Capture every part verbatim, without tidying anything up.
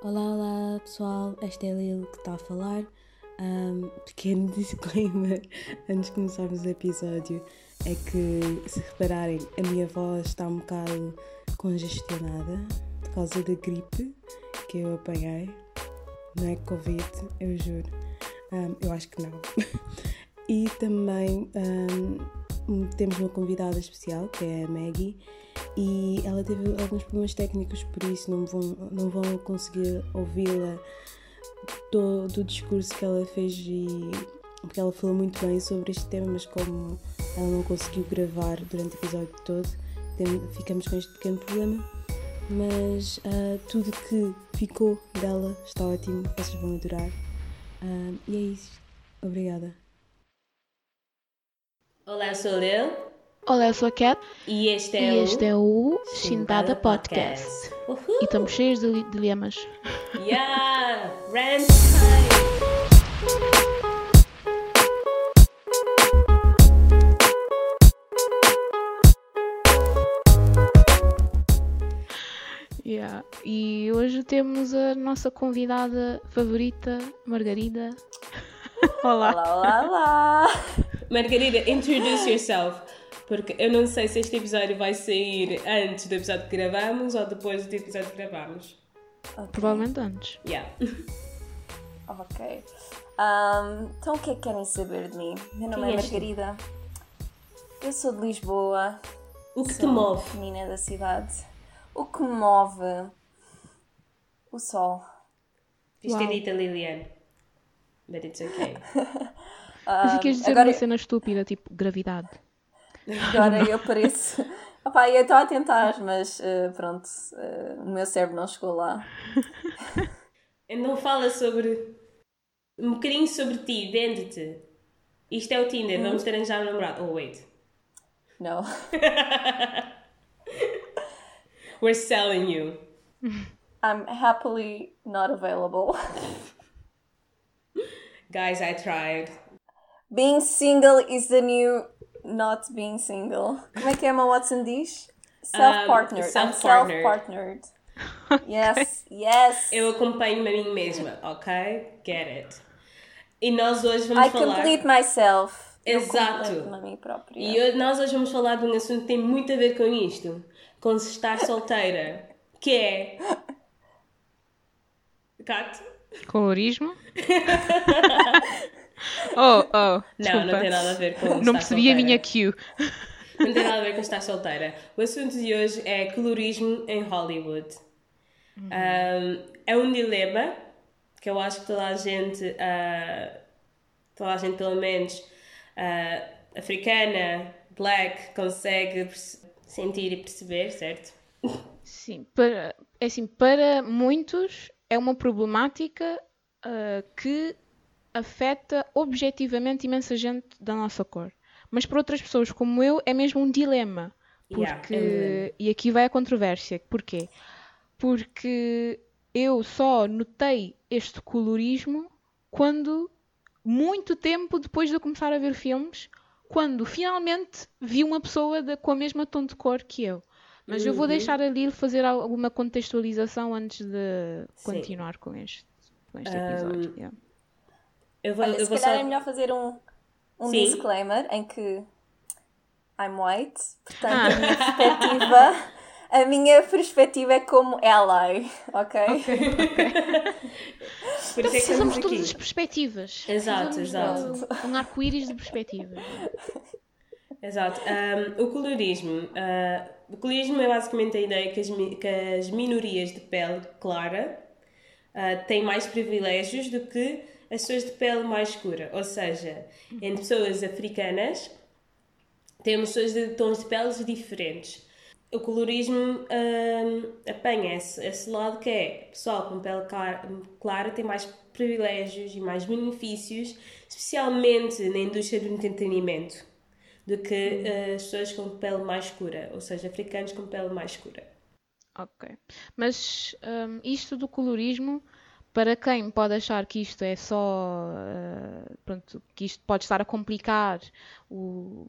Olá, olá pessoal, esta é a Lil que está a falar. Um, pequeno disclaimer antes de começarmos o episódio é que, se repararem, a minha voz está um bocado congestionada por causa da gripe que eu apanhei. Não é Covid, eu juro. Um, eu acho que não. E também um, temos uma convidada especial, que é a Maggie, e ela teve alguns problemas técnicos, por isso não vão, não vão conseguir ouvi-la do, do discurso que ela fez, e porque ela falou muito bem sobre este tema, mas como ela não conseguiu gravar durante o episódio todo, tem, ficamos com este pequeno problema, mas uh, tudo que ficou dela está ótimo, vocês vão adorar, uh, e é isso, obrigada. Olá, eu sou a Lil. Olá, eu sou a Cat. E este é, e este o... é o Shindada Podcast. Podcast. E estamos cheios de dilemas. Yeah! Rant time! Yeah. E hoje temos a nossa convidada favorita, Margarida. Olá! Olá, olá, olá! Margarida, introduce yourself, porque eu não sei se este episódio vai sair antes do episódio que gravamos ou depois do episódio que gravamos. Okay. Provavelmente antes. Yeah. Ok. Um, então o que é que querem saber de mim? Meu nome Quem é Margarida, é eu sou de Lisboa. O que sou te move? Menina da cidade. O que me move? O sol. Isto é dita Liliane. But it's okay. Mas um, queres dizer agora... uma cena estúpida, tipo gravidade. Agora eu pareço... Opa, eu estou a tentar, mas uh, pronto, uh, o meu cérebro não chegou lá. Não fala sobre... Um bocadinho sobre ti, vende-te. Isto é o Tinder, hum. Vamos arranjar um namorado. Oh, wait. Não. We're selling you. I'm happily not available. Guys, I tried. Being single is the new not being single. Como é que a Emma Watson diz? Self-partnered. Um, self-partnered. self-partnered. Okay. Yes, yes. Eu acompanho-me a mim mesma, ok? Get it. E nós hoje vamos I falar... I complete myself. Exato. Eu completo-me a mim própria. E eu, nós hoje vamos falar de um assunto que tem muito a ver com isto. Com se estar solteira. Que é... Cat? Colorismo? Oh, oh, desculpa. Não, não tem nada a ver com estar solteira. Não percebi a minha cue. Não tem nada a ver com estar solteira. O assunto de hoje é colorismo em Hollywood. Uhum. Um, é um dilema que eu acho que toda a gente, uh, toda a gente pelo menos uh, africana, black, consegue perce- sentir e perceber, certo? Sim, para, assim, para muitos é uma problemática uh, que... afeta objetivamente imensa gente da nossa cor. Mas para outras pessoas como eu é mesmo um dilema. Porque... Yeah. E aqui vai a controvérsia. Porquê? Porque eu só notei este colorismo quando, muito tempo depois de eu começar a ver filmes, quando finalmente vi uma pessoa de, com a mesma tom de cor que eu. Mas uhum. eu vou deixar a Lil fazer alguma contextualização antes de continuar com este, com este episódio. Um... Yeah. Eu vou, Olha, eu se vou calhar só... é melhor fazer um, um disclaimer em que I'm white, portanto ah. a minha perspectiva a minha perspectiva é como ally, ok? okay, okay. Por isso é que precisamos de todas as perspectivas. Exato, exato. Um, um arco-íris de perspectivas. Exato. Um, o colorismo. Uh, o colorismo é basicamente a ideia que as, que as minorias de pele clara uh, têm mais privilégios do que as pessoas de pele mais escura, ou seja, entre pessoas africanas temos pessoas de tons de peles diferentes. O colorismo hum, apanha esse, esse lado que é pessoal com pele clara tem mais privilégios e mais benefícios, especialmente na indústria do entretenimento, do que uh, as pessoas com pele mais escura, ou seja, africanos com pele mais escura. Ok, mas um, isto do colorismo, para quem pode achar que isto é só, uh, pronto, que isto pode estar a complicar o,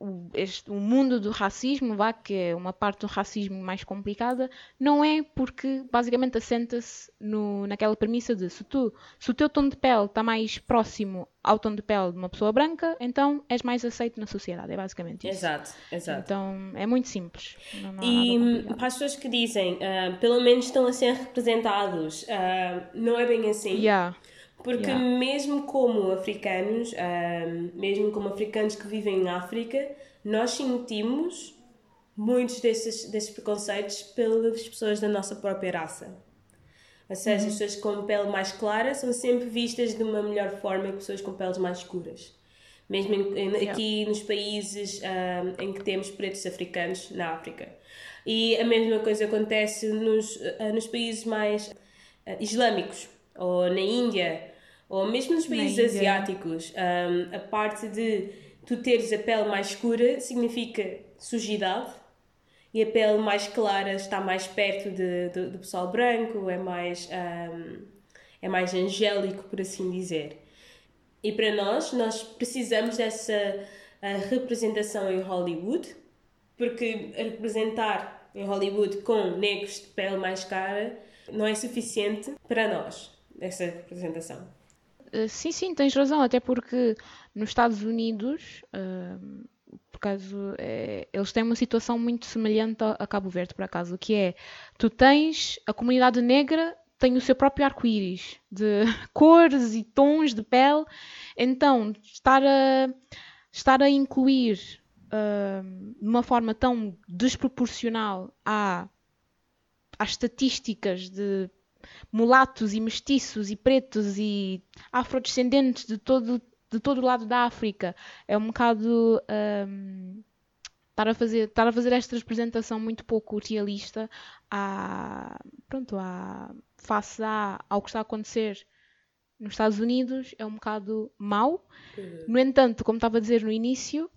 o, este, o mundo do racismo, vá, que é uma parte do racismo mais complicada, não é porque basicamente assenta-se no, naquela premissa de se, tu, se o teu tom de pele está mais próximo ao tom de pele de uma pessoa branca, então és mais aceito na sociedade, é basicamente isso. Exato, exato. Então é muito simples. Não, não e para as pessoas que dizem, uh, pelo menos estão a ser representados, uh, não é bem assim. Yeah. Porque yeah. mesmo como africanos, um, mesmo como africanos que vivem na África, nós sentimos muitos desses, desses preconceitos pelas pessoas da nossa própria raça. Ou seja, as pessoas com pele mais clara são sempre vistas de uma melhor forma que pessoas com peles mais escuras. Mesmo em, em, yeah. aqui nos países um, em que temos pretos africanos na África. E a mesma coisa acontece nos, nos países mais uh, islâmicos, ou na Índia, ou mesmo nos países asiáticos, um, a parte de tu teres a pele mais escura significa sujidade e a pele mais clara está mais perto de, de, do pessoal branco, é mais, um, é mais angélico, por assim dizer. E para nós, nós precisamos dessa representação em Hollywood, porque representar em Hollywood com negros de pele mais clara não é suficiente para nós, essa representação. Sim, sim, tens razão, até porque nos Estados Unidos, uh, por acaso, é, eles têm uma situação muito semelhante a, a Cabo Verde, por acaso, que é, tu tens, a comunidade negra tem o seu próprio arco-íris, de cores e tons de pele, então estar a, estar a incluir uh, de uma forma tão desproporcional à, às estatísticas de mulatos e mestiços e pretos e afrodescendentes de todo, de todo o lado da África é um bocado um, estar, a fazer, estar a fazer esta representação muito pouco realista à, pronto, à, face à, ao que está a acontecer nos Estados Unidos é um bocado mau. No entanto, como estava a dizer no início,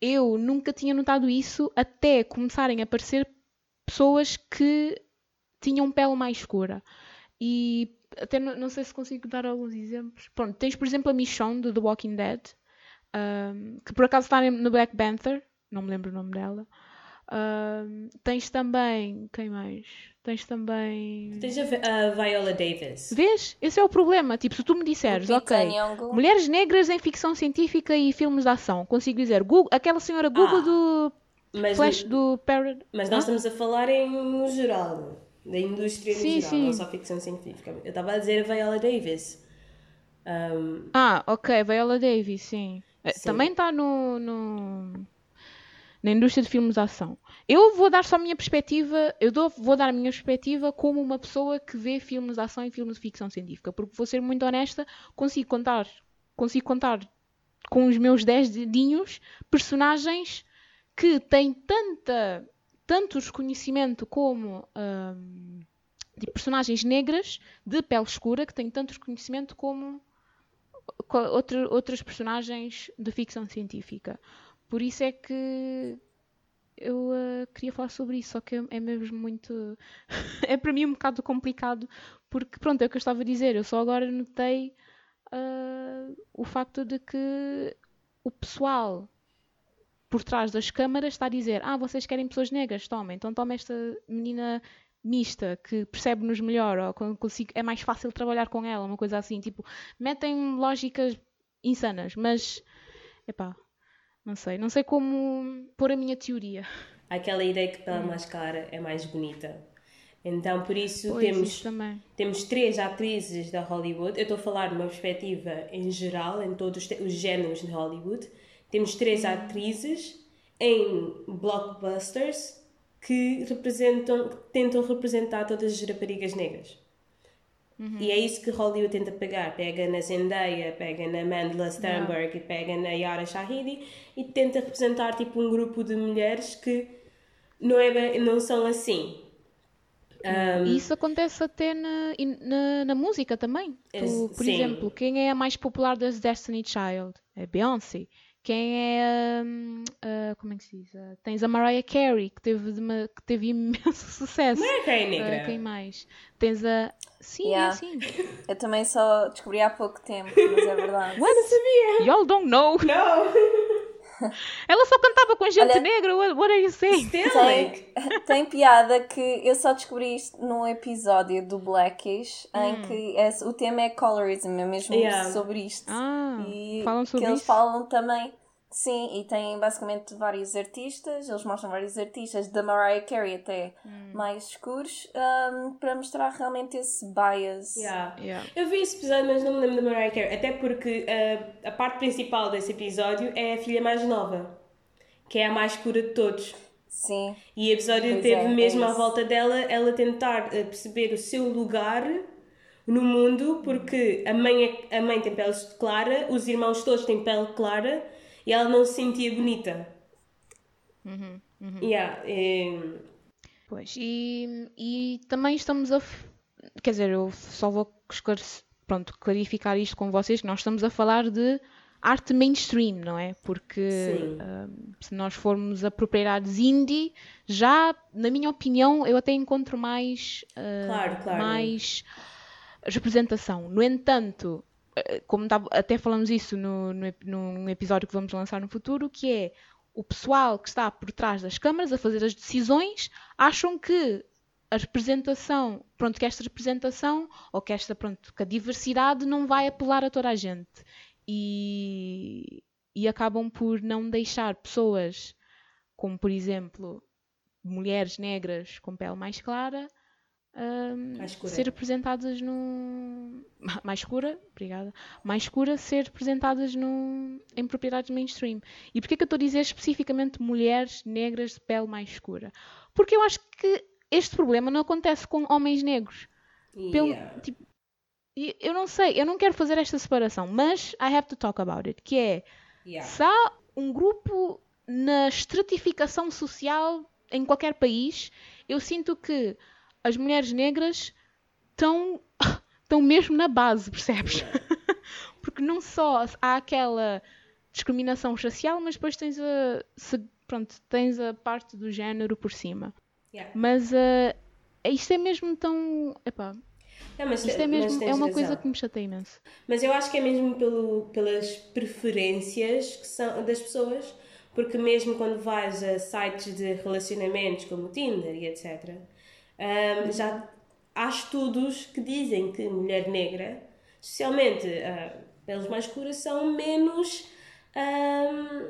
eu nunca tinha notado isso até começarem a aparecer pessoas que tinham pele mais escura. E até não, não sei se consigo dar alguns exemplos. Pronto, tens por exemplo a Michonne do The Walking Dead, um, que por acaso está no Black Panther, não me lembro o nome dela. Um, tens também, quem mais? Tens também... Tens a uh, Viola Davis. Vês? Esse é o problema. Tipo, se tu me disseres, ok, mulheres negras em ficção científica e filmes de ação, consigo dizer, Google, aquela senhora Google ah, do... Mas, Flash do Parad... mas nós estamos a falar em no geral... da indústria sim, no geral, sim. Não só ficção científica. Eu estava a dizer a Viola Davis. Um... Ah, ok, Viola Davis, sim. sim. Também está no, no... na indústria de filmes de ação. Eu vou dar só a minha perspectiva, eu dou, vou dar a minha perspectiva como uma pessoa que vê filmes de ação e filmes de ficção científica, porque vou ser muito honesta, consigo contar, consigo contar com os meus dez dedinhos personagens que têm tanta... tanto o reconhecimento como um, de personagens negras de pele escura, que têm tanto reconhecimento como outro, outras personagens de ficção científica. Por isso é que eu uh, queria falar sobre isso, só que é mesmo muito... é para mim um bocado complicado, porque pronto, é o que eu estava a dizer, eu só agora notei uh, o facto de que o pessoal... por trás das câmaras está a dizer, ah, vocês querem pessoas negras, tomem, então toma esta menina mista que percebe-nos melhor, ou consigo, é mais fácil trabalhar com ela, uma coisa assim, tipo, metem lógicas insanas, mas epá, não sei, não sei como pôr a minha teoria. Aquela ideia que pela hum. mais cara é mais bonita. Então por isso pois, temos, isso temos três atrizes da Hollywood, eu estou a falar de uma perspectiva em geral, em todos os géneros de Hollywood. Temos três atrizes em blockbusters que, representam, que tentam representar todas as raparigas negras. Uhum. E é isso que Hollywood tenta pegar. Pega na Zendaya, pega na Amandla Stenberg uhum. e pega na Yara Shahidi e tenta representar tipo, um grupo de mulheres que não, é, não são assim. Um... Isso acontece até na, na, na música também. Tu, por Sim. exemplo, quem é a mais popular das Destiny's Child? É Beyoncé. Quem é, uh, como é que se diz? Uh, tens a Mariah Carey, que teve, de uma, que teve imenso sucesso. Mariah Carey negra. Uh, quem mais? Tens a... Sim, yeah. é assim. Eu também só descobri há pouco tempo, mas é verdade. What? Não sabia. Y'all don't know. Não. Ela só cantava com gente Olha, negra. What, what are you saying? Tem, tem piada que eu só descobri isto num episódio do Blackish, hum. em que é, o tema é colorism, é mesmo yeah. sobre isto. Ah, e falam sobre que eles isso? falam também. Sim, e tem basicamente vários artistas, eles mostram vários artistas, da Mariah Carey até hum. mais escuros, um, para mostrar realmente esse bias. Yeah. Yeah. Eu vi esse episódio, mas não me lembro da Mariah Carey, até porque uh, a parte principal desse episódio é a filha mais nova, que é a mais escura de todos. Sim. E o episódio pois teve é, mesmo é à volta dela, ela tentar uh, perceber o seu lugar no mundo, porque a mãe, é, a mãe tem pele clara, os irmãos todos têm pele clara, e ela não se sentia bonita. Uhum, uhum. Yeah, é... Pois, e, e também estamos a... Quer dizer, eu só vou pronto, clarificar isto com vocês, que nós estamos a falar de arte mainstream, não é? Porque uh, se nós formos a propriedades indie, já, na minha opinião, eu até encontro mais, uh, claro, claro. mais representação. No entanto... Como até falamos isso no, no, num episódio que vamos lançar no futuro, que é o pessoal que está por trás das câmaras a fazer as decisões, acham que a representação, pronto, que esta representação ou que esta, pronto, que a diversidade não vai apelar a toda a gente e, e acabam por não deixar pessoas como, por exemplo, mulheres negras com pele mais clara Um, ser representadas no... mais escura, obrigada, mais escura, ser representadas no... em propriedades mainstream. E porquê que eu estou a dizer especificamente mulheres negras de pele mais escura? Porque eu acho que este problema não acontece com homens negros. Yeah. Pelo, tipo, eu não sei, eu não quero fazer esta separação, mas I have to talk about it, que é yeah. se há um grupo na estratificação social em qualquer país, eu sinto que as mulheres negras estão, estão mesmo na base, percebes? Porque não só há aquela discriminação racial, mas depois tens a, se, pronto, tens a parte do género por cima. Yeah. Mas uh, isto é mesmo tão... Epá, não, mas, isto é mesmo é uma razão. Coisa que me chateia imenso. Mas eu acho que é mesmo pelo, pelas preferências que são das pessoas, porque mesmo quando vais a sites de relacionamentos como o Tinder e etcétera, Um, já há estudos que dizem que mulher negra, especialmente uh, peles mais escuras, são menos um,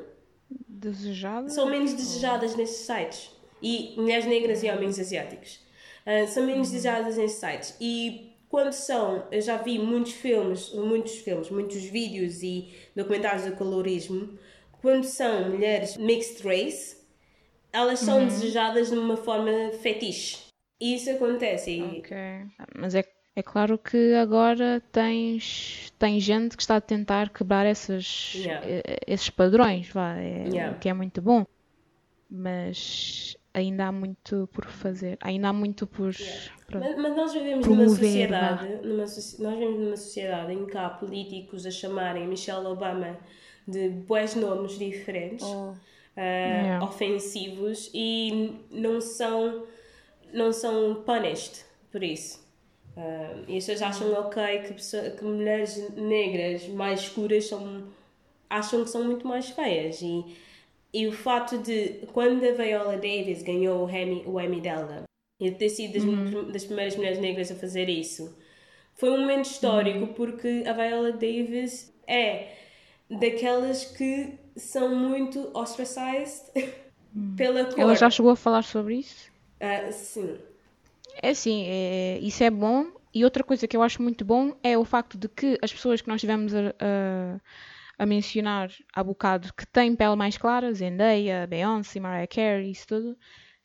desejadas são menos desejadas nesses sites, e mulheres negras e homens asiáticos uh, são menos uhum. desejadas nesses sites. E quando são, eu já vi muitos filmes muitos filmes, muitos vídeos e documentários de colorismo, quando são mulheres mixed race, elas são uhum. desejadas de uma forma fetiche. Isso acontece. Okay. Mas é, é claro que agora tens, tens gente que está a tentar quebrar essas, yeah. esses padrões, vá, é, yeah. que é muito bom. Mas ainda há muito por fazer, ainda há muito por yeah. pra, mas, mas nós vivemos promover, numa sociedade, numa, nós vivemos numa sociedade em que há políticos a chamarem Michelle Obama de bons nomes diferentes, oh. uh, yeah. ofensivos, e não são... não são punished por isso. Uh, e as pessoas acham ok que, pessoa, que mulheres negras mais escuras são, acham que são muito mais feias. E, e o fato de, quando a Viola Davis ganhou o Emmy, o Emmy dela, e ter sido uhum. das, das primeiras mulheres negras a fazer isso, foi um momento histórico, uhum. porque a Viola Davis é daquelas que são muito ostracized uhum. pela cor. Ela já chegou a falar sobre isso? Uh, sim. É sim, é, isso é bom. E outra coisa que eu acho muito bom é o facto de que as pessoas que nós tivemos a, a, a mencionar há bocado, que têm pele mais clara, Zendaya, Beyoncé, Mariah Carey, isso tudo,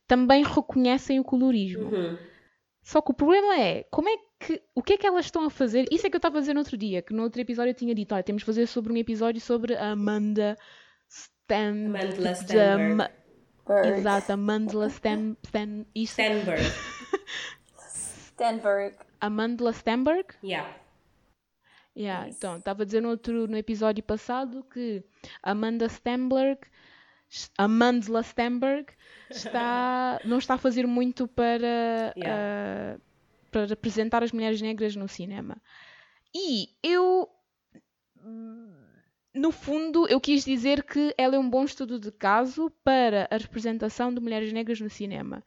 também reconhecem o colorismo. Uhum. Só que o problema é, como é que, o que é que elas estão a fazer? Isso é que eu estava a dizer no outro dia, que no outro episódio eu tinha dito, olha, temos de fazer sobre um episódio sobre a Amandla Stenberg. Amandla Stenberg. Exato, Amandla Stan, Stan, Stenberg. Stenberg. Amandla Stenberg? Yeah. Yeah, yes. Então, estava a dizer no, outro, no episódio passado que Amanda Stenberg, Amandla Stenberg está, não está a fazer muito para, yeah. uh, para representar as mulheres negras no cinema. E eu... No fundo, eu quis dizer que ela é um bom estudo de caso para a representação de mulheres negras no cinema.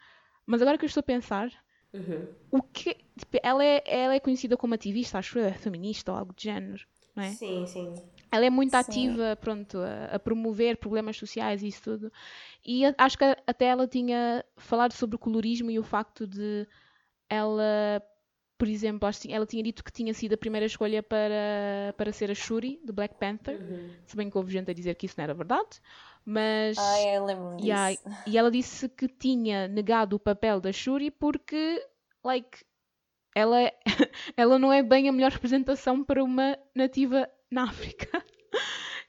Mas agora que eu estou a pensar, uhum. o que, tipo, ela, é, ela é conhecida como ativista, acho eu, feminista ou algo do género, não é? Sim, sim. Ela é muito sim. ativa, pronto, a, a promover problemas sociais e isso tudo. E a, acho que até ela tinha falado sobre o colorismo e o facto de ela... Por exemplo, acho que ela tinha dito que tinha sido a primeira escolha para, para ser a Shuri, do Black Panther. Uhum. Se bem que houve gente a dizer que isso não era verdade. Mas... Ah, eu lembro yeah, disso. E ela disse que tinha negado o papel da Shuri porque, like, ela, ela não é bem a melhor representação para uma nativa na África.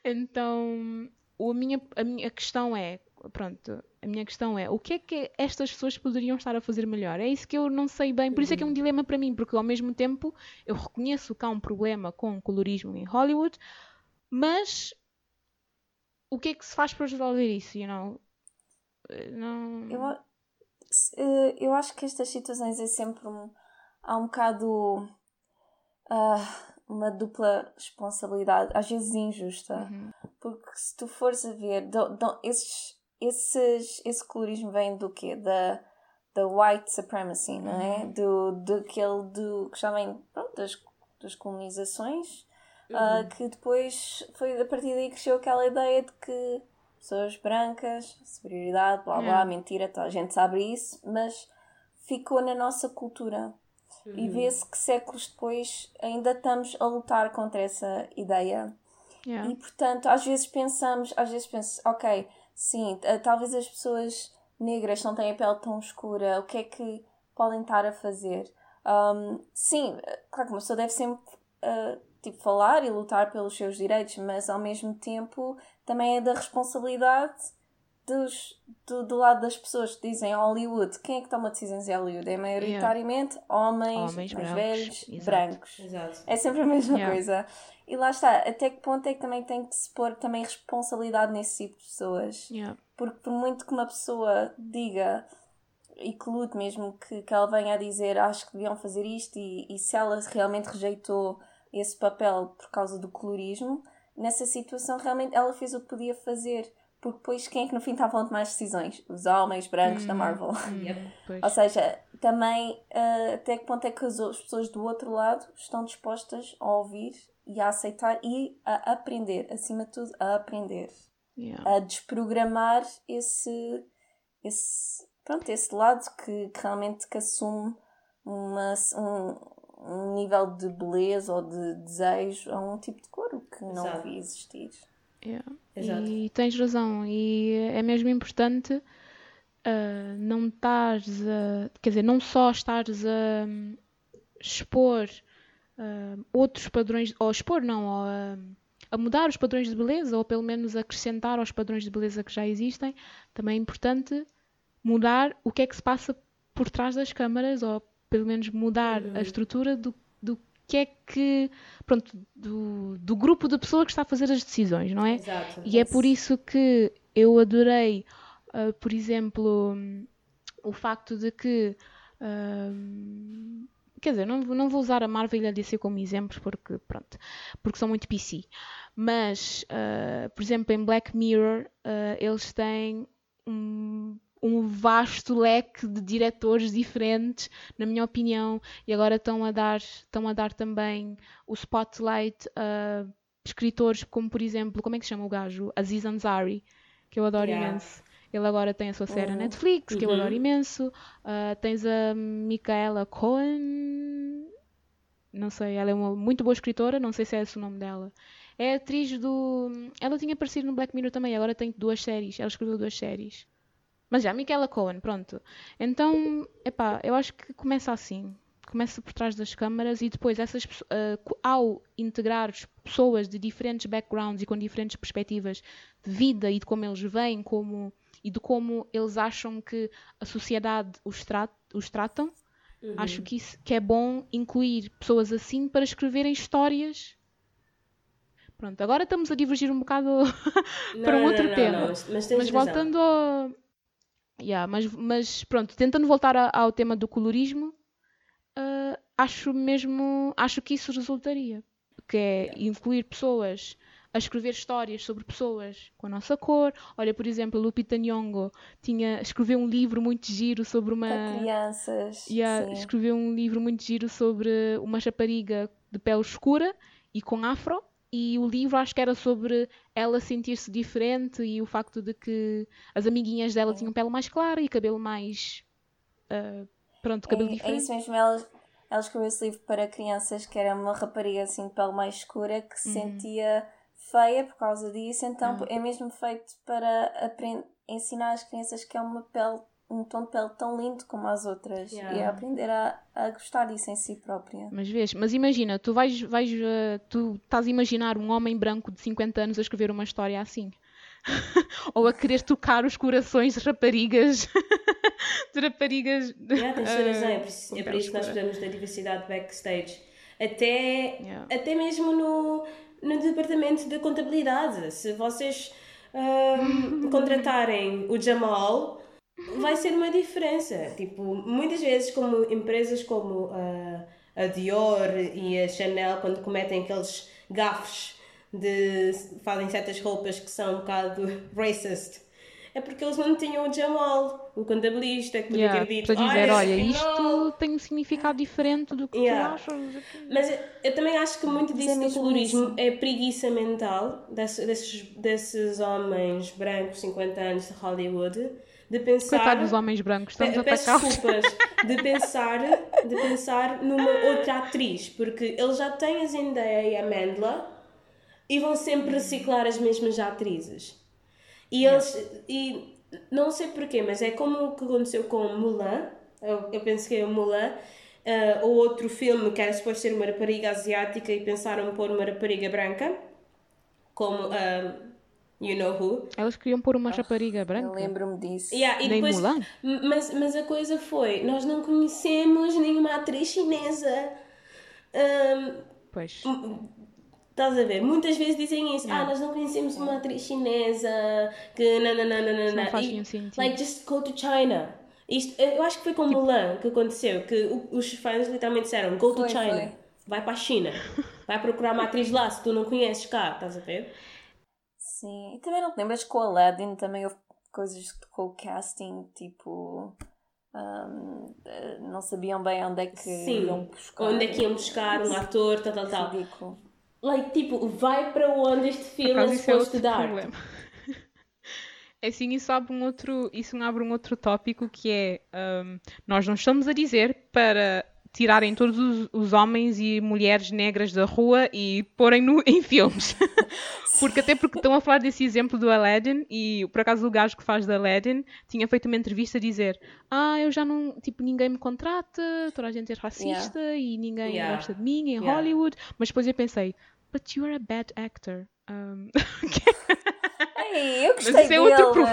Então, a minha, a minha questão é... Pronto, a minha questão é, o que é que estas pessoas poderiam estar a fazer melhor? É isso que eu não sei bem, por isso é que é um dilema para mim, porque ao mesmo tempo eu reconheço que há um problema com o colorismo em Hollywood, mas o que é que se faz para resolver isso, you know? Não... Eu, eu acho que estas situações é sempre um, há um bocado uh, uma dupla responsabilidade, às vezes injusta, uhum. porque se tu fores a ver, don't, don't, esses Esses, esse colorismo vem do quê? Da, da white supremacy, não é? Do, do, aquele do, que já vem pronto, das, das colonizações, uhum. uh, que depois foi a partir daí que cresceu aquela ideia de que pessoas brancas, superioridade, blá blá, uhum. mentira, toda a gente sabe isso, mas ficou na nossa cultura. Uhum. E vê-se que séculos depois ainda estamos a lutar contra essa ideia. Yeah. E portanto, às vezes pensamos, às vezes penso, ok. Sim, talvez as pessoas negras não têm a pele tão escura, o que é que podem estar a fazer? Um, sim, claro que uma pessoa deve sempre uh, tipo, falar e lutar pelos seus direitos, mas ao mesmo tempo também é da responsabilidade dos, do, do lado das pessoas que dizem Hollywood. Quem é que toma decisões em Hollywood? É maioritariamente yeah. homens, homens mais brancos, velhos, exato. brancos. Exato. É sempre a mesma yeah. coisa. E lá está, até que ponto é que também tem que se pôr também responsabilidade nesse tipo de pessoas? Yeah. Porque por muito que uma pessoa diga, e que lute mesmo, que, que ela venha a dizer acho que deviam fazer isto, e, e se ela realmente rejeitou esse papel por causa do colorismo, nessa situação realmente ela fez o que podia fazer. Porque depois quem é que no fim está a tomar mais decisões? Os homens brancos hum, da Marvel. Yeah, Ou seja, também uh, até que ponto é que as pessoas do outro lado estão dispostas a ouvir e a aceitar e a aprender, acima de tudo, a aprender. Yeah. A desprogramar esse, esse, pronto, esse lado que, que realmente que assume uma, um, um nível de beleza ou de desejo a um tipo de cor que não devia existir. Yeah. Exato. E tens razão. E é mesmo importante uh, não estares a... Quer dizer, não só estares a um, expor... Uh, outros padrões, ou expor não, ou a, a mudar os padrões de beleza, ou pelo menos acrescentar aos padrões de beleza que já existem, também é importante mudar o que é que se passa por trás das câmaras, ou pelo menos mudar uhum. a estrutura do, do que é que, pronto, do, do grupo de pessoa que está a fazer as decisões, não é? Exato. E é por isso que eu adorei, uh, por exemplo, um, o facto de que uh, quer dizer, não, não vou usar a Marvel e a D C como exemplos porque, pronto, porque são muito P C. Mas, uh, por exemplo, em Black Mirror, uh, eles têm um, um vasto leque de diretores diferentes, na minha opinião, e agora estão a dar, estão a dar também o spotlight a escritores como, por exemplo, como é que se chama o gajo? Aziz Ansari, que eu adoro yeah. imenso. Ele agora tem a sua série uhum. Netflix, que uhum. eu adoro imenso. Uh, tens a Michaela Cohen. Não sei, ela é uma muito boa escritora. Não sei se é esse o nome dela. É atriz do... Ela tinha aparecido no Black Mirror também. Agora tem duas séries. Ela escreveu duas séries. Mas já, Michaela Cohen, pronto. Então, epá, eu acho que começa assim. Começa por trás das câmaras e depois essas uh, ao integrar pessoas de diferentes backgrounds e com diferentes perspectivas de vida e de como eles veem, como... e de como eles acham que a sociedade os, tra- os tratam. Uhum. Acho que, isso, que é bom incluir pessoas assim para escreverem histórias. Pronto, agora estamos a divergir um bocado não, para um não, outro não, tema. Não, mas, mas, mas voltando ao... Yeah, mas, mas pronto, tentando voltar a, ao tema do colorismo, uh, acho mesmo... Acho que isso resultaria. Que é incluir pessoas... a escrever histórias sobre pessoas com a nossa cor. Olha, por exemplo, a Lupita Nyong'o tinha, escreveu um livro muito giro sobre uma... Para crianças. Yeah, escreveu um livro muito giro sobre uma rapariga de pele escura e com afro. E o livro acho que era sobre ela sentir-se diferente e o facto de que as amiguinhas dela Sim. tinham pele mais clara e cabelo mais... Uh, pronto, cabelo é, diferente. É isso mesmo, ela, ela escreveu esse livro para crianças que era uma rapariga assim de pele mais escura que se hum. sentia feia por causa disso, então ah. é mesmo feito para aprend- ensinar às crianças que é uma pele, um tom de pele tão lindo como as outras yeah. e a aprender a, a gostar disso em si própria. Mas vês, mas imagina, tu vais, vais uh, tu estás a imaginar um homem branco de cinquenta anos a escrever uma história assim ou a querer tocar os corações de raparigas de raparigas yeah, tens uh, razão. É, por, é por isso que nós precisamos da diversidade backstage até, yeah. até mesmo no no departamento de contabilidade. Se vocês um, contratarem o Jamal, vai ser uma diferença. Tipo, muitas vezes como empresas como a, a Dior e a Chanel, quando cometem aqueles gafes de fazem certas roupas que são um bocado racist, é porque eles não tinham o Jamal, o contabilista, que podia yeah, ter dito, para dizer, olha, isto não... tem um significado diferente do que yeah. tu achas. Mas eu, eu também acho que muito disso do colorismo é preguiça mental desse, desses, desses homens brancos, cinquenta anos de Hollywood, de pensar... Coitados dos homens brancos, estamos a atacar. Peço desculpas, de pensar, de pensar numa outra atriz, porque eles já têm a Zendaya e a Amandla e vão sempre reciclar as mesmas atrizes. E eles, e não sei porquê, mas é como o que aconteceu com Mulan, eu, eu penso que é o Mulan, uh, ou outro filme que era suposto ser uma rapariga asiática e pensaram pôr uma rapariga branca, como uh, You Know Who. Elas queriam pôr uma oh, rapariga branca. Eu lembro-me disso. Yeah, e depois, Mulan. Mas, mas a coisa foi, nós não conhecemos nenhuma atriz chinesa. Um, pois... Estás a ver? Muitas vezes dizem isso. Não. Ah, nós não conhecemos uma atriz chinesa que... Não, não, não, não, não, não faz nenhum sentido. Like, just go to China. Isto, eu acho que foi com tipo... Mulan que aconteceu, que os fãs literalmente disseram go foi, to China. Foi. Vai para a China. Vai procurar uma atriz lá se tu não conheces cá. Estás a ver? Sim. E também não te lembras que com o Aladdin também houve coisas com o casting, tipo... Um, não sabiam bem onde é que Sim. iam buscar. Onde é que iam buscar um ator, tal, tal, tal. Ridículo. Like, tipo, vai para onde este filme é suposto dar. É assim, isso abre um outro, isso abre um outro tópico que é, um, nós não estamos a dizer para tirarem todos os, os homens e mulheres negras da rua e porem-no em filmes. Porque até porque estão a falar desse exemplo do Aladdin e, por acaso, o gajo que faz de Aladdin tinha feito uma entrevista a dizer ah, eu já não, tipo, ninguém me contrata, toda a gente é racista yeah. e ninguém yeah. gosta de mim em yeah. Hollywood. Mas depois eu pensei, but you are a bad actor. Um, Ei, eu gostei Mas dele. É outro pro...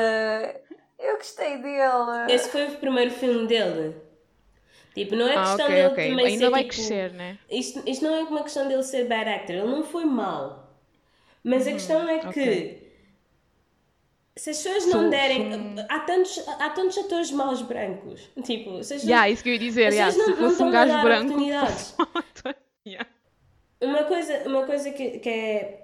Eu gostei dele. Esse foi o primeiro filme dele. Tipo, não é ah, questão okay, dele okay. também Ainda ser... Ainda vai tipo, crescer, né? Isto, isto não é uma questão dele ser bad actor. Ele não foi mau. Mas uhum, a questão é okay. que... Se as pessoas não so, derem... So... Há, tantos, há tantos atores maus brancos. Tipo, se as pessoas... Yeah, isso que eu ia dizer. As yeah, não, se fosse não um gajo branco... yeah. Uma coisa, uma coisa que, que é...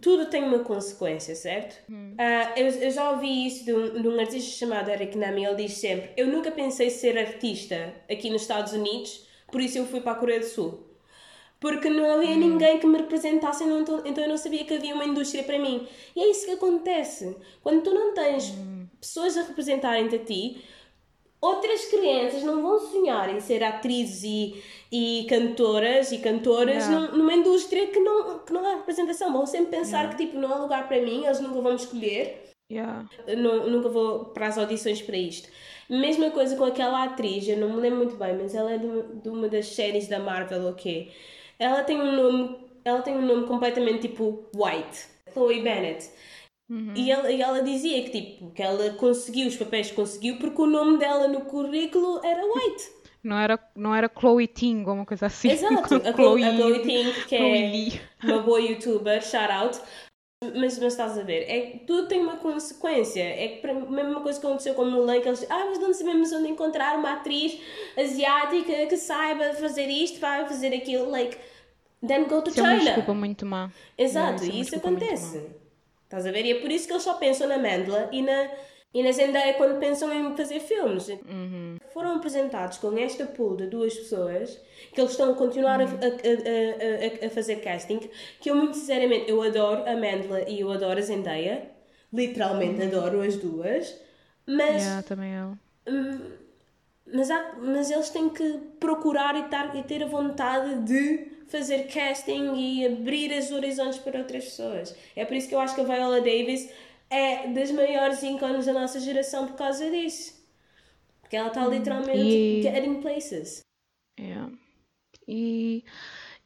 Tudo tem uma consequência, certo? Hum. Uh, eu, eu já ouvi isso de um, de um artista chamado Eric Nam e ele diz sempre eu nunca pensei ser artista aqui nos Estados Unidos, por isso eu fui para a Coreia do Sul. Porque não havia hum. ninguém que me representasse, não, então eu não sabia que havia uma indústria para mim. E é isso que acontece. Quando tu não tens hum. pessoas a representarem-te a ti, outras crianças não vão sonhar em ser atrizes e, e cantoras e cantoras yeah. num, numa indústria que não, que não há representação. Vão sempre pensar yeah. que tipo, não há lugar para mim, eles nunca vão me escolher. Yeah. Não, nunca vou para as audições para isto. Mesma coisa com aquela atriz, eu não me lembro muito bem, mas ela é de, de uma das séries da Marvel, ok? Ela tem um nome, ela tem um nome completamente tipo white, Chloe Bennett. Uhum. E, ela, e ela dizia que, tipo, que ela conseguiu os papéis que conseguiu porque o nome dela no currículo era White. Não era, não era Chloe Ting ou uma coisa assim. Exato, a Chloe, a Chloe Ting, que Chloe é uma boa youtuber, shout out. Mas, mas estás a ver, é, tudo tem uma consequência. É que a mesma coisa que aconteceu com o Mulan, que eles dizem, ah, mas não sabemos onde encontrar uma atriz asiática que saiba fazer isto, vai fazer aquilo. Like, then go to China. É uma desculpa muito má. Exato, e isso acontece. Estás a ver? E é por isso que eles só pensam na Amandla e na, e na Zendaya quando pensam em fazer filmes. Uhum. Foram apresentados com esta pool de duas pessoas que eles estão a continuar uhum. a, a, a, a, a fazer casting, que eu muito sinceramente, eu adoro a Amandla e eu adoro a Zendaya. Literalmente uhum. adoro as duas. Mas... Yeah, também eu. Hum, Mas, há, mas eles têm que procurar e, tar, e ter a vontade de fazer casting e abrir os horizontes para outras pessoas. É por isso que eu acho que a Viola Davis é das maiores ícones da nossa geração por causa disso. Porque ela está literalmente e... getting places. Yeah. E,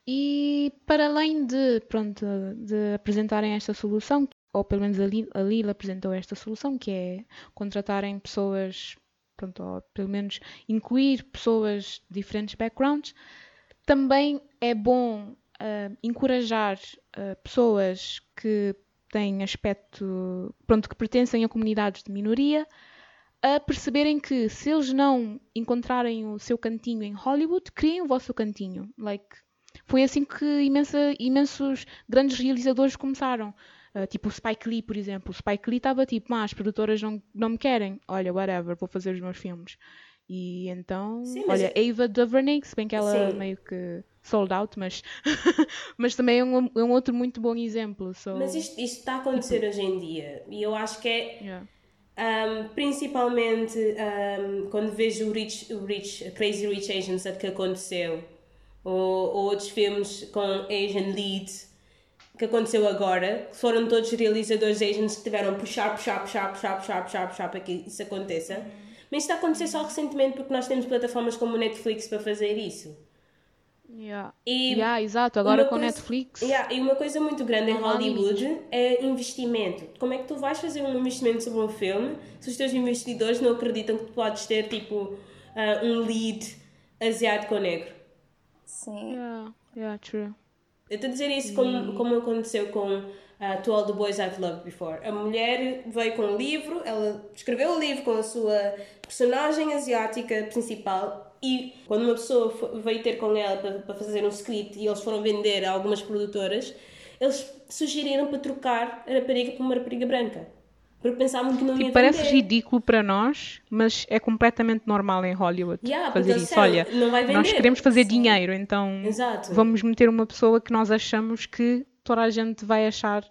e para além de, pronto, de apresentarem esta solução, ou pelo menos a Lil, a Lil apresentou esta solução, que é contratarem pessoas... Pronto, ou pelo menos incluir pessoas de diferentes backgrounds, também é bom uh, encorajar uh, pessoas que têm aspecto, pronto, que pertencem a comunidades de minoria, a perceberem que se eles não encontrarem o seu cantinho em Hollywood, criem o vosso cantinho. Like, foi assim que imensa, imensos grandes realizadores começaram. Uh, tipo o Spike Lee, por exemplo. O Spike Lee estava tipo, mas as produtoras não, não me querem. Olha, whatever, vou fazer os meus filmes. E então, sim, olha, eu... Ava DuVernay, se bem que ela sim. meio que sold out, mas, mas também é um, é um outro muito bom exemplo. So... Mas isto, isto está a acontecer tipo... hoje em dia. E eu acho que é, yeah. um, principalmente um, quando vejo o, Rich, o Rich, Crazy Rich Asians que aconteceu, ou, ou outros filmes com Asian leads, que aconteceu agora, que foram todos realizadores agents que tiveram a puxar, puxar, puxar, puxar, puxar, puxar, puxar para que isso aconteça. Mas isso está a acontecer só recentemente porque nós temos plataformas como o Netflix para fazer isso. Yeah, e yeah exato, agora com o Netflix. Yeah, e uma coisa muito grande em Hollywood é investimento. Como é que tu vais fazer um investimento sobre um filme se os teus investidores não acreditam que tu podes ter, tipo, uh, um lead asiático ou negro? Sim. Yeah, yeah true. Eu estou a dizer isso como, como aconteceu com uh, To All The Boys I've Loved Before. A mulher veio com um livro, ela escreveu o livro com a sua personagem asiática principal e quando uma pessoa foi, veio ter com ela para, para fazer um script e eles foram vender a algumas produtoras, eles sugeriram para trocar a rapariga por uma rapariga branca. Porque pensavam que não ia tipo, parece ridículo para nós, mas é completamente normal em Hollywood yeah, fazer isso. Sério, olha, não vai vender. Nós queremos fazer sim. dinheiro, então exato. Vamos meter uma pessoa que nós achamos que toda a gente vai achar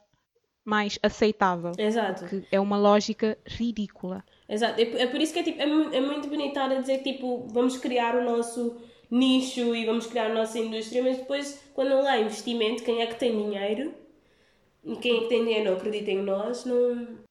mais aceitável. Exato. Que é uma lógica ridícula. Exato. É por isso que é, tipo, é muito bonito a dizer que tipo, vamos criar o nosso nicho e vamos criar a nossa indústria, mas depois, quando não há investimento, quem é que tem dinheiro? Quem é que tem dinheiro não acredita em nós, não...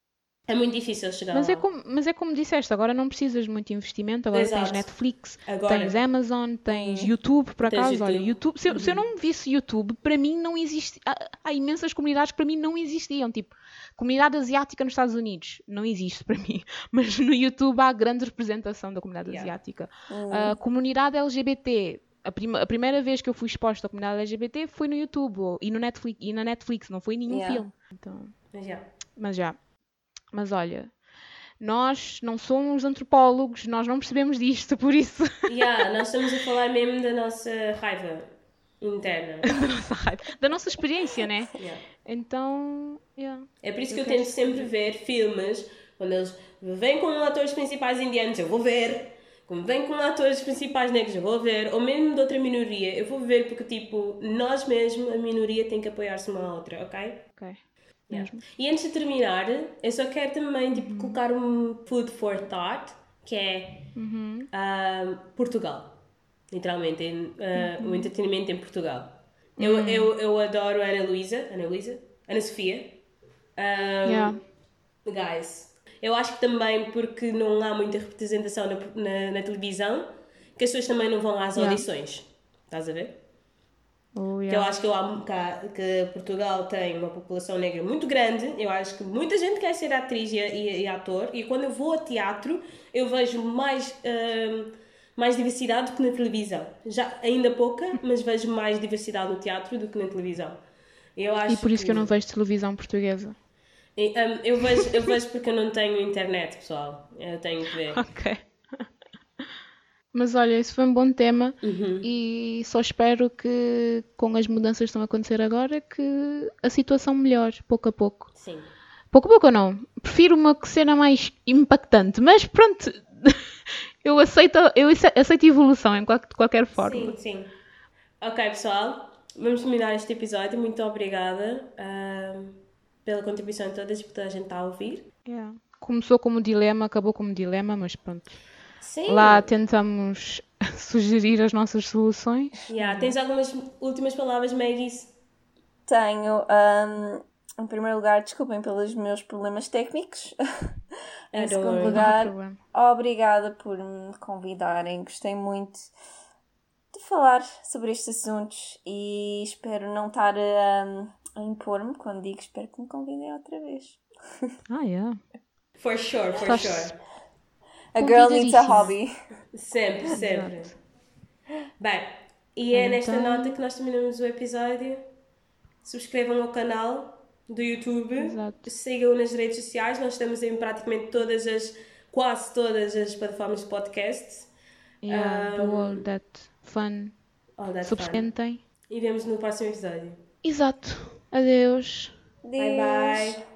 É muito difícil chegar mas lá. É como, mas é como disseste, agora não precisas de muito investimento. Agora exato. Tens Netflix, agora... tens Amazon, tens uhum. YouTube, por acaso. YouTube. Olha, YouTube, se, uhum. se eu não visse YouTube, para mim não existe... Há, há imensas comunidades que para mim não existiam. Tipo, comunidade asiática nos Estados Unidos não existe para mim. Mas no YouTube há grande representação da comunidade yeah. asiática. Uhum. Uh, comunidade L G B T... A, prima, a primeira vez que eu fui exposta à comunidade L G B T foi no YouTube ou, e, no Netflix, e na Netflix, não foi em nenhum yeah. filme. Então, mas já... Mas já. Mas olha, nós não somos antropólogos, nós não percebemos disto, por isso... Yeah, nós estamos a falar mesmo da nossa raiva interna. Da nossa raiva, da nossa experiência, né? Yeah. Então, yeah. É por isso que eu, eu tento sempre ver filmes, quando eles vêm com atores principais indianos, eu vou ver. Quando vêm com atores principais negros, eu vou ver. Ou mesmo de outra minoria, eu vou ver, porque tipo, nós mesmo, a minoria tem que apoiar-se uma à outra, ok? Ok. Yeah. E antes de terminar, eu só quero também tipo, uhum. colocar um food for thought, que é uhum. uh, Portugal, literalmente, uh, uhum. o entretenimento em Portugal. Uhum. Eu, eu, eu adoro a Ana Luísa, Ana Luísa, Ana Sofia, um, yeah. guys, eu acho que também porque não há muita representação na, na, na televisão, que as pessoas também não vão às yeah. audições, estás a ver? Oh, yeah. Que eu acho que, eu, que Portugal tem uma população negra muito grande. Eu acho que muita gente quer ser atriz e, e, e ator. E quando eu vou a teatro, eu vejo mais, uh, mais diversidade do que na televisão. Já, ainda pouca, mas vejo mais diversidade no teatro do que na televisão. Eu acho e por isso que, que eu não vejo televisão portuguesa. E, um, eu, vejo, eu vejo porque eu não tenho internet, pessoal. Eu tenho que ver. Ok. Mas olha, isso foi um bom tema, uhum. E só espero que com as mudanças que estão a acontecer agora que a situação melhore pouco a pouco. Sim. Pouco a pouco ou não? Prefiro uma cena mais impactante, mas pronto, eu aceito, eu aceito evolução em qual, de qualquer forma. Sim, sim. Ok, pessoal, vamos terminar este episódio. Muito obrigada uh, pela contribuição de todas e por toda a gente está a ouvir. Yeah. Começou como dilema, acabou como dilema, mas pronto. Sim. Lá tentamos sugerir as nossas soluções. Yeah. Tens algumas últimas palavras, Maggie? Tenho. Um, em primeiro lugar, desculpem pelos meus problemas técnicos. Em segundo lugar, obrigada por me convidarem. Gostei muito de falar sobre estes assuntos e espero não estar a, a impor-me quando digo espero que me convidem outra vez. Ah, é. Yeah. For sure, for Faz... sure. A girl needs a hobby. Sempre, sempre. Bem, e é nesta então... nota que nós terminamos o episódio. Subscrevam o canal do YouTube. Exato. Sigam-o nas redes sociais. Nós estamos em praticamente todas as, quase todas as plataformas de podcast. Yeah, um, do all that fun. All that Substentem. Fun. E vemos no próximo episódio. Exato. Adeus. Adeus. Bye bye.